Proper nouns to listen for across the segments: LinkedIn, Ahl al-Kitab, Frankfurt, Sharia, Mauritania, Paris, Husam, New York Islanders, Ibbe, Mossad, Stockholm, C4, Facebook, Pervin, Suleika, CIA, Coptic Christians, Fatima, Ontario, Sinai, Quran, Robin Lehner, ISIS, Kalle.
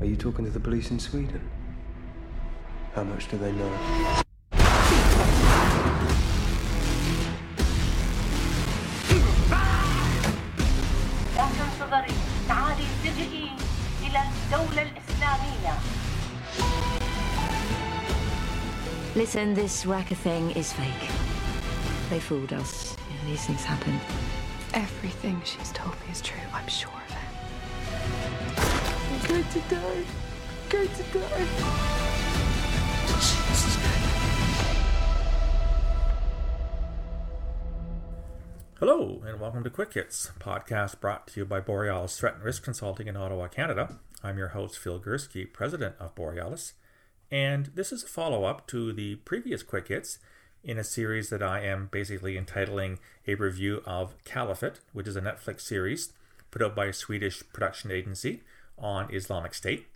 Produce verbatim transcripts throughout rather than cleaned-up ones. Are you talking to the police in Sweden? How much do they know? أهلا صدري تعالي ترجعي إلى الدولة الإسلامية. Listen, this whacker thing is fake. They fooled us. Yeah, these things happen. Everything she's told me is true. I'm sure of it. I'm going to die. I'm going to die. Hello, and welcome to Quick Hits, a podcast brought to you by Borealis Threat and Risk Consulting in Ottawa, Canada. I'm your host, Phil Gurski, president of Borealis, and this is a follow-up to the previous Quick Hits in a series that I am basically entitling a review of Caliphate, which is a Netflix series put out by a Swedish production agency on Islamic State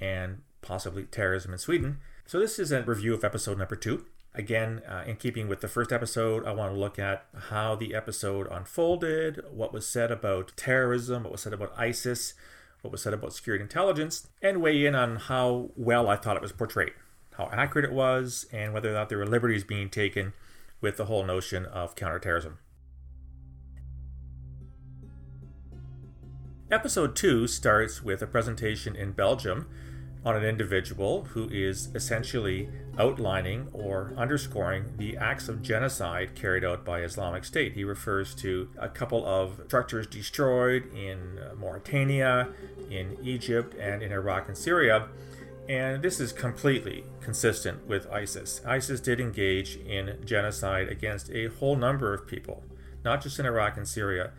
and possibly terrorism in Sweden. So this is a review of episode number two. Again, uh, in keeping with the first episode, I want to look at how the episode unfolded, what was said about terrorism, what was said about ISIS, what was said about security intelligence, and weigh in on how well I thought it was portrayed, how accurate it was, and whether or not there were liberties being taken with the whole notion of counterterrorism. Episode two starts with a presentation in Belgium on an individual who is essentially outlining or underscoring the acts of genocide carried out by Islamic State. He refers to a couple of structures destroyed in Mauritania, in Egypt, and in Iraq and Syria. And this is completely consistent with ISIS. ISIS did engage in genocide against a whole number of people, not just in Iraq and Syria.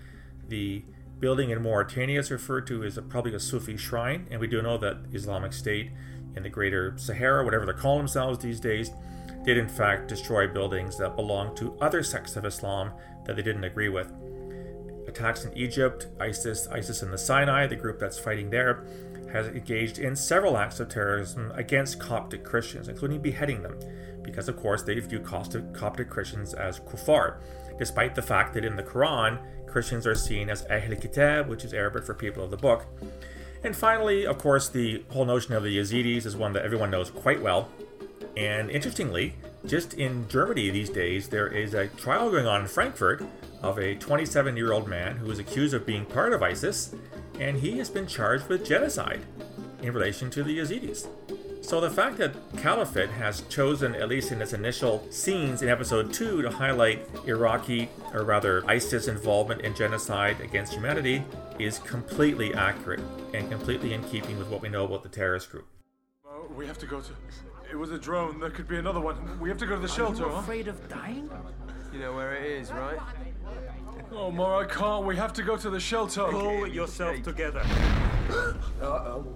The building in Mauritania is referred to as a, probably a Sufi shrine, and we do know that Islamic State in the Greater Sahara, whatever they call themselves these days, did in fact destroy buildings that belonged to other sects of Islam that they didn't agree with. Attacks in Egypt, ISIS, ISIS in the Sinai, the group that's fighting there, has engaged in several acts of terrorism against Coptic Christians, including beheading them, because of course they view Coptic Christians as kuffar, despite the fact that in the Quran, Christians are seen as Ahl al-Kitab, which is Arabic for people of the book. And finally, of course, the whole notion of the Yazidis is one that everyone knows quite well. And interestingly, just in Germany these days, there is a trial going on in Frankfurt of a twenty-seven-year-old man who is accused of being part of ISIS, and he has been charged with genocide in relation to the Yazidis. So the fact that Caliphate has chosen, at least in its initial scenes in episode two, to highlight Iraqi, or rather ISIS involvement in genocide against humanity is completely accurate and completely in keeping with what we know about the terrorist group. Well, we have to go to... It was a drone. There could be another one. We have to go to the shelter, huh? Are you afraid of dying? You know where it is, right? Oh, Mara, I can't. We have to go to the shelter. Pull yourself together. Uh-oh.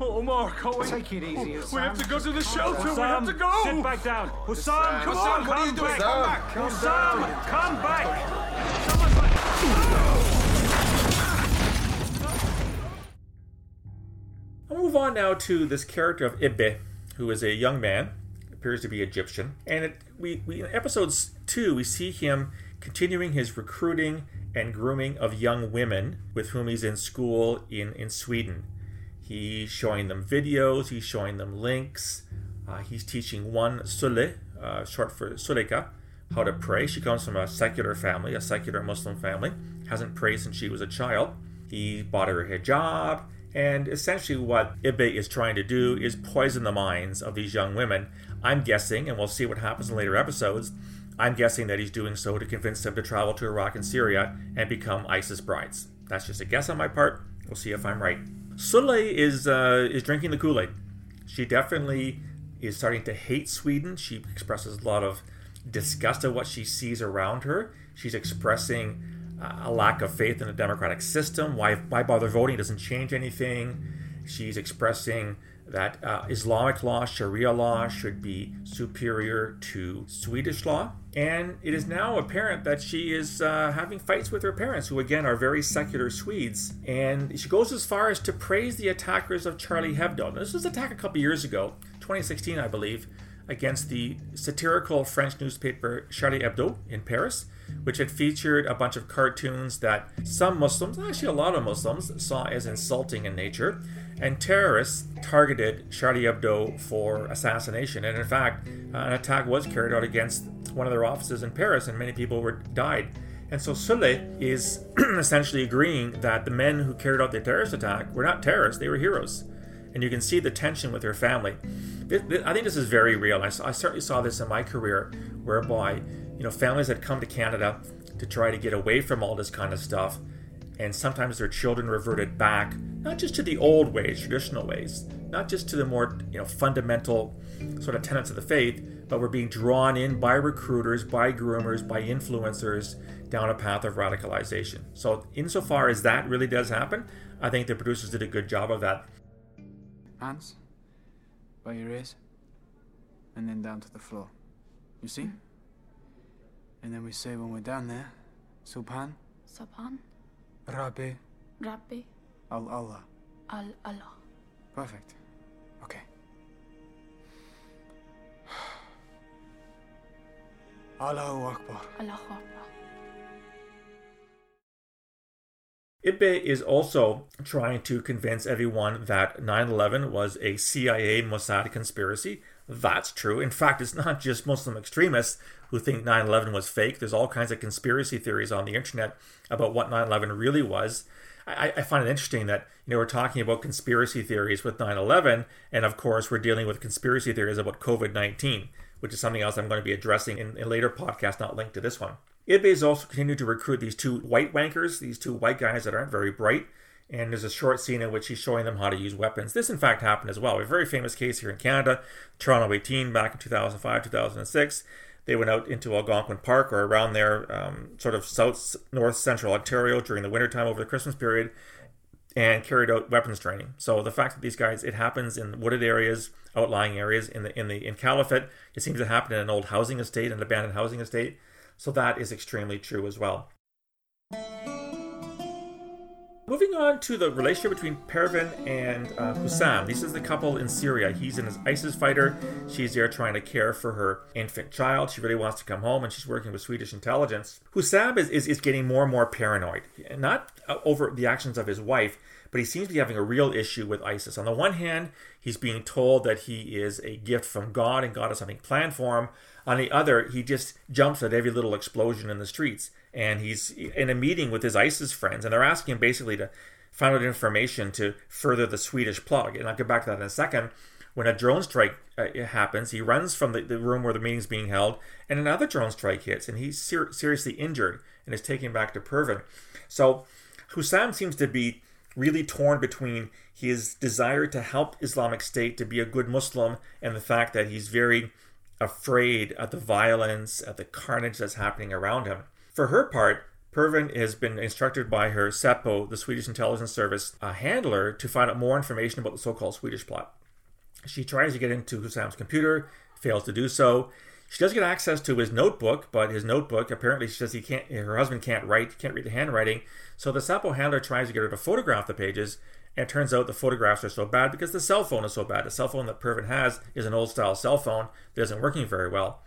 Oh, Omar, can't we? Take it easy, Husam. We have to go to the shelter. Husam, we have to go. Sit back down. Husam, come on, come back. Come back. Husam, come back. Someone's back. I'll move on now to this character of Ibbe, who is a young man, appears to be Egyptian. And it, we, we, in episodes two, we see him continuing his recruiting and grooming of young women with whom he's in school in, in Sweden. He's showing them videos, he's showing them links, uh, he's teaching one Sule, uh, short for Suleika, how to pray. She comes from a secular family, a secular Muslim family, hasn't prayed since she was a child. He bought her a hijab, and essentially what Ibbe is trying to do is poison the minds of these young women. I'm guessing, and we'll see what happens in later episodes, I'm guessing that he's doing so to convince them to travel to Iraq and Syria and become ISIS brides. That's just a guess on my part. We'll see if I'm right. Sule is uh, is drinking the Kool-Aid. She definitely is starting to hate Sweden. She expresses a lot of disgust at what she sees around her. She's expressing uh, a lack of faith in the democratic system. Why why bother voting? It doesn't change anything. She's expressing that uh, Islamic law, Sharia law, should be superior to Swedish law. And it is now apparent that she is uh, having fights with her parents, who again are very secular Swedes. And she goes as far as to praise the attackers of Charlie Hebdo. Now, this was an attack a couple years ago, twenty sixteen, I believe, against the satirical French newspaper Charlie Hebdo in Paris. which had featured a bunch of cartoons that some Muslims, actually a lot of Muslims, saw as insulting in nature, and terrorists targeted Charlie Hebdo for assassination. And in fact, an attack was carried out against one of their offices in Paris, and many people were died. And so Sule is essentially agreeing that the men who carried out the terrorist attack were not terrorists, they were heroes. And you can see the tension with her family. I think this is very real. I certainly saw this in my career, whereby, you know, families had come to Canada to try to get away from all this kind of stuff, and sometimes their children reverted back, not just to the old ways, traditional ways, not just to the more, you know, fundamental sort of tenets of the faith, but were being drawn in by recruiters, by groomers, by influencers down a path of radicalization. So insofar as that really does happen, I think the producers did a good job of that. Hands by your ears, and then down to the floor. You see? Mm. And then we say when we're down there, Subhan. Subhan. Rabbi. Rabbi. Al-Allah. Al-Allah. Perfect. Okay. Allahu Akbar. Allahu Akbar. Ibbe is also trying to convince everyone that nine eleven was a C I A Mossad conspiracy. That's true. In fact, it's not just Muslim extremists who think nine eleven was fake. There's all kinds of conspiracy theories on the internet about what nine eleven really was. I, I find it interesting that, you know, we're talking about conspiracy theories with nine eleven, and of course we're dealing with conspiracy theories about covid nineteen, which is something else I'm going to be addressing in a later podcast, not linked to this one. Ibbe is also continued to recruit these two white wankers, these two white guys that aren't very bright, and there's a short scene in which he's showing them how to use weapons. This, in fact, happened as well. A very famous case here in Canada, Toronto eighteen, back in two thousand five, two thousand six. They went out into Algonquin Park, or around there, um, sort of south, north, central Ontario during the wintertime over the Christmas period, and carried out weapons training. So the fact that these guys, it happens in wooded areas, outlying areas, in the in the in Caliphate. It seems to happen in an old housing estate, an abandoned housing estate. So that is extremely true as well. Moving on to the relationship between Pervin and uh, Husam. This is the couple in Syria. He's an ISIS fighter. She's there trying to care for her infant child. She really wants to come home, and she's working with Swedish intelligence. Husam is, is, is getting more and more paranoid, not over the actions of his wife, but he seems to be having a real issue with ISIS. On the one hand, he's being told that he is a gift from God and God has something planned for him. On the other, he just jumps at every little explosion in the streets. And he's in a meeting with his ISIS friends, and they're asking him basically to find out information to further the Swedish plot. And I'll get back to that in a second. When a drone strike uh, happens, he runs from the, the room where the meeting's being held, and another drone strike hits, and he's ser- seriously injured and is taken back to Pervin. So Husam seems to be really torn between his desire to help Islamic State, to be a good Muslim, and the fact that he's very afraid at the violence, at the carnage that's happening around him. For her part, Pervin has been instructed by her Säpo, the Swedish intelligence service uh, handler, to find out more information about the so-called Swedish plot. She tries to get into Husam's computer, fails to do so. She does get access to his notebook, but his notebook, apparently she says he can't, her husband can't write, can't read the handwriting. So the Säpo handler tries to get her to photograph the pages, and it turns out the photographs are so bad because the cell phone is so bad. The cell phone that Pervin has is an old-style cell phone that isn't working very well.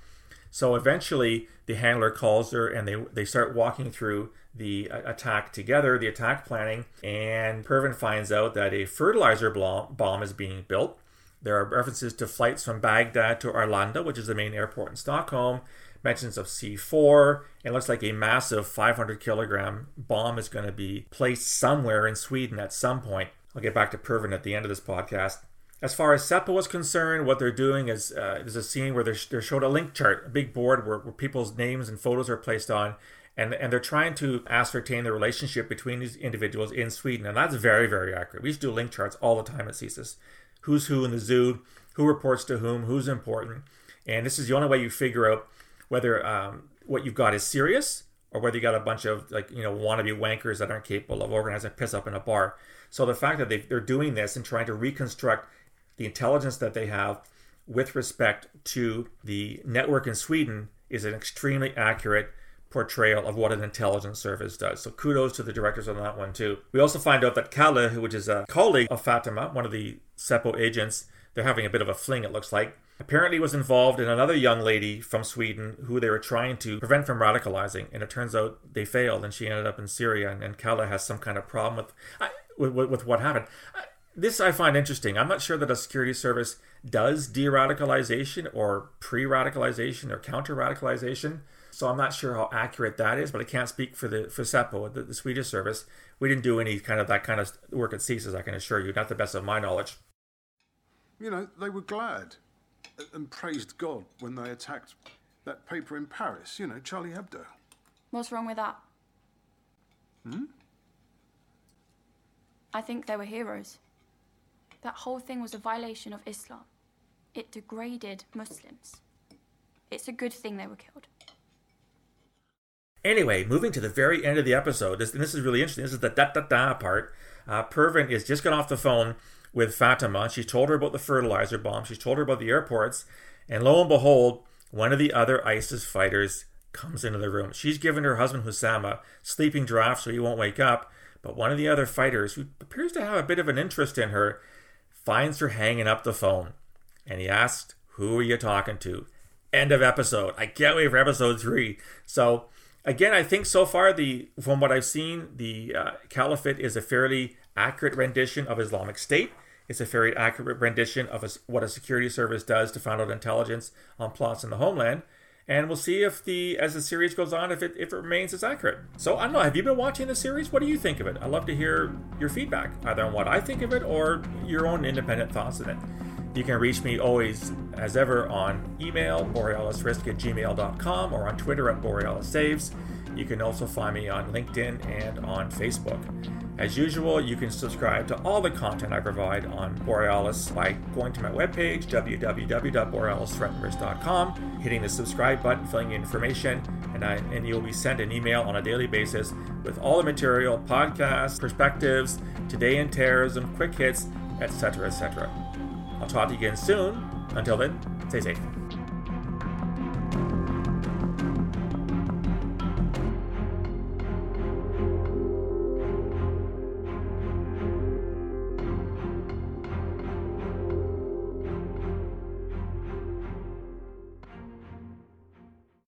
So eventually, the handler calls her, and they they start walking through the attack together, the attack planning, and Pervin finds out that a fertilizer bomb is being built. There are references to flights from Baghdad to Arlanda, which is the main airport in Stockholm, mentions of C four, and it looks like a massive five hundred kilogram bomb is going to be placed somewhere in Sweden at some point. I'll get back to Pervin at the end of this podcast. As far as Säpo was concerned, what they're doing is uh, there's a scene where they're, they're showed a link chart, a big board where, where people's names and photos are placed on, and, and they're trying to ascertain the relationship between these individuals in Sweden, and that's very, very accurate. We used to do link charts all the time at C S I S. Who's who in the zoo, who reports to whom, who's important, and this is the only way you figure out whether um, what you've got is serious or whether you got a bunch of, like, you know, wannabe wankers that aren't capable of organizing a piss up in a bar. So the fact that they, they're doing this and trying to reconstruct the intelligence that they have with respect to the network in Sweden is an extremely accurate portrayal of what an intelligence service does. So kudos to the directors on that one too. We also find out that Kalle, which is a colleague of Fatima, one of the Säpo agents, they're having a bit of a fling, it looks like, apparently was involved in another young lady from Sweden who they were trying to prevent from radicalizing, and it turns out they failed, and she ended up in Syria, and, and Kalle has some kind of problem with, I, with, with what happened. I, this I find interesting. I'm not sure that a security service does de-radicalization or pre-radicalization or counter-radicalization, so I'm not sure how accurate that is, but I can't speak for the for Säpo, the, the Swedish service. We didn't do any kind of that kind of work at C S I S, I can assure you, not the best of my knowledge. You know, they were glad and praised God when they attacked that paper in Paris, you know, Charlie Hebdo. What's wrong with that? Hmm? I think they were heroes. That whole thing was a violation of Islam. It degraded Muslims. It's a good thing they were killed. Anyway, moving to the very end of the episode, this, and this is really interesting, this is the da-da-da part. Uh, Pervin has just got off the phone with Fatima. She's told her about the fertilizer bomb. She's told her about the airports. And lo and behold, one of the other ISIS fighters comes into the room. She's given her husband, Husam, sleeping draughts so he won't wake up. But one of the other fighters, who appears to have a bit of an interest in her, finds her hanging up the phone. And he asks, who are you talking to? End of episode. I can't wait for episode three. So, again, I think so far, the from what I've seen, the uh, Caliphate is a fairly accurate rendition of Islamic State. It's a very accurate rendition of a, what a security service does to find out intelligence on plots in the homeland. And we'll see if the as the series goes on, if it if it remains as accurate. So I don't know. Have you been watching the series? What do you think of it? I'd love to hear your feedback, either on what I think of it or your own independent thoughts on it. You can reach me always, as ever, on email, borealisrisk at gmail dot com, or on Twitter at borealissaves. You can also find me on LinkedIn and on Facebook. As usual, you can subscribe to all the content I provide on Borealis by going to my webpage, w w w dot borealis threat and risk dot com, hitting the subscribe button, filling in information, and, I, and you'll be sent an email on a daily basis with all the material, podcasts, perspectives, today in terrorism, quick hits, et cetera, et cetera. I'll talk to you again soon. Until then, stay safe.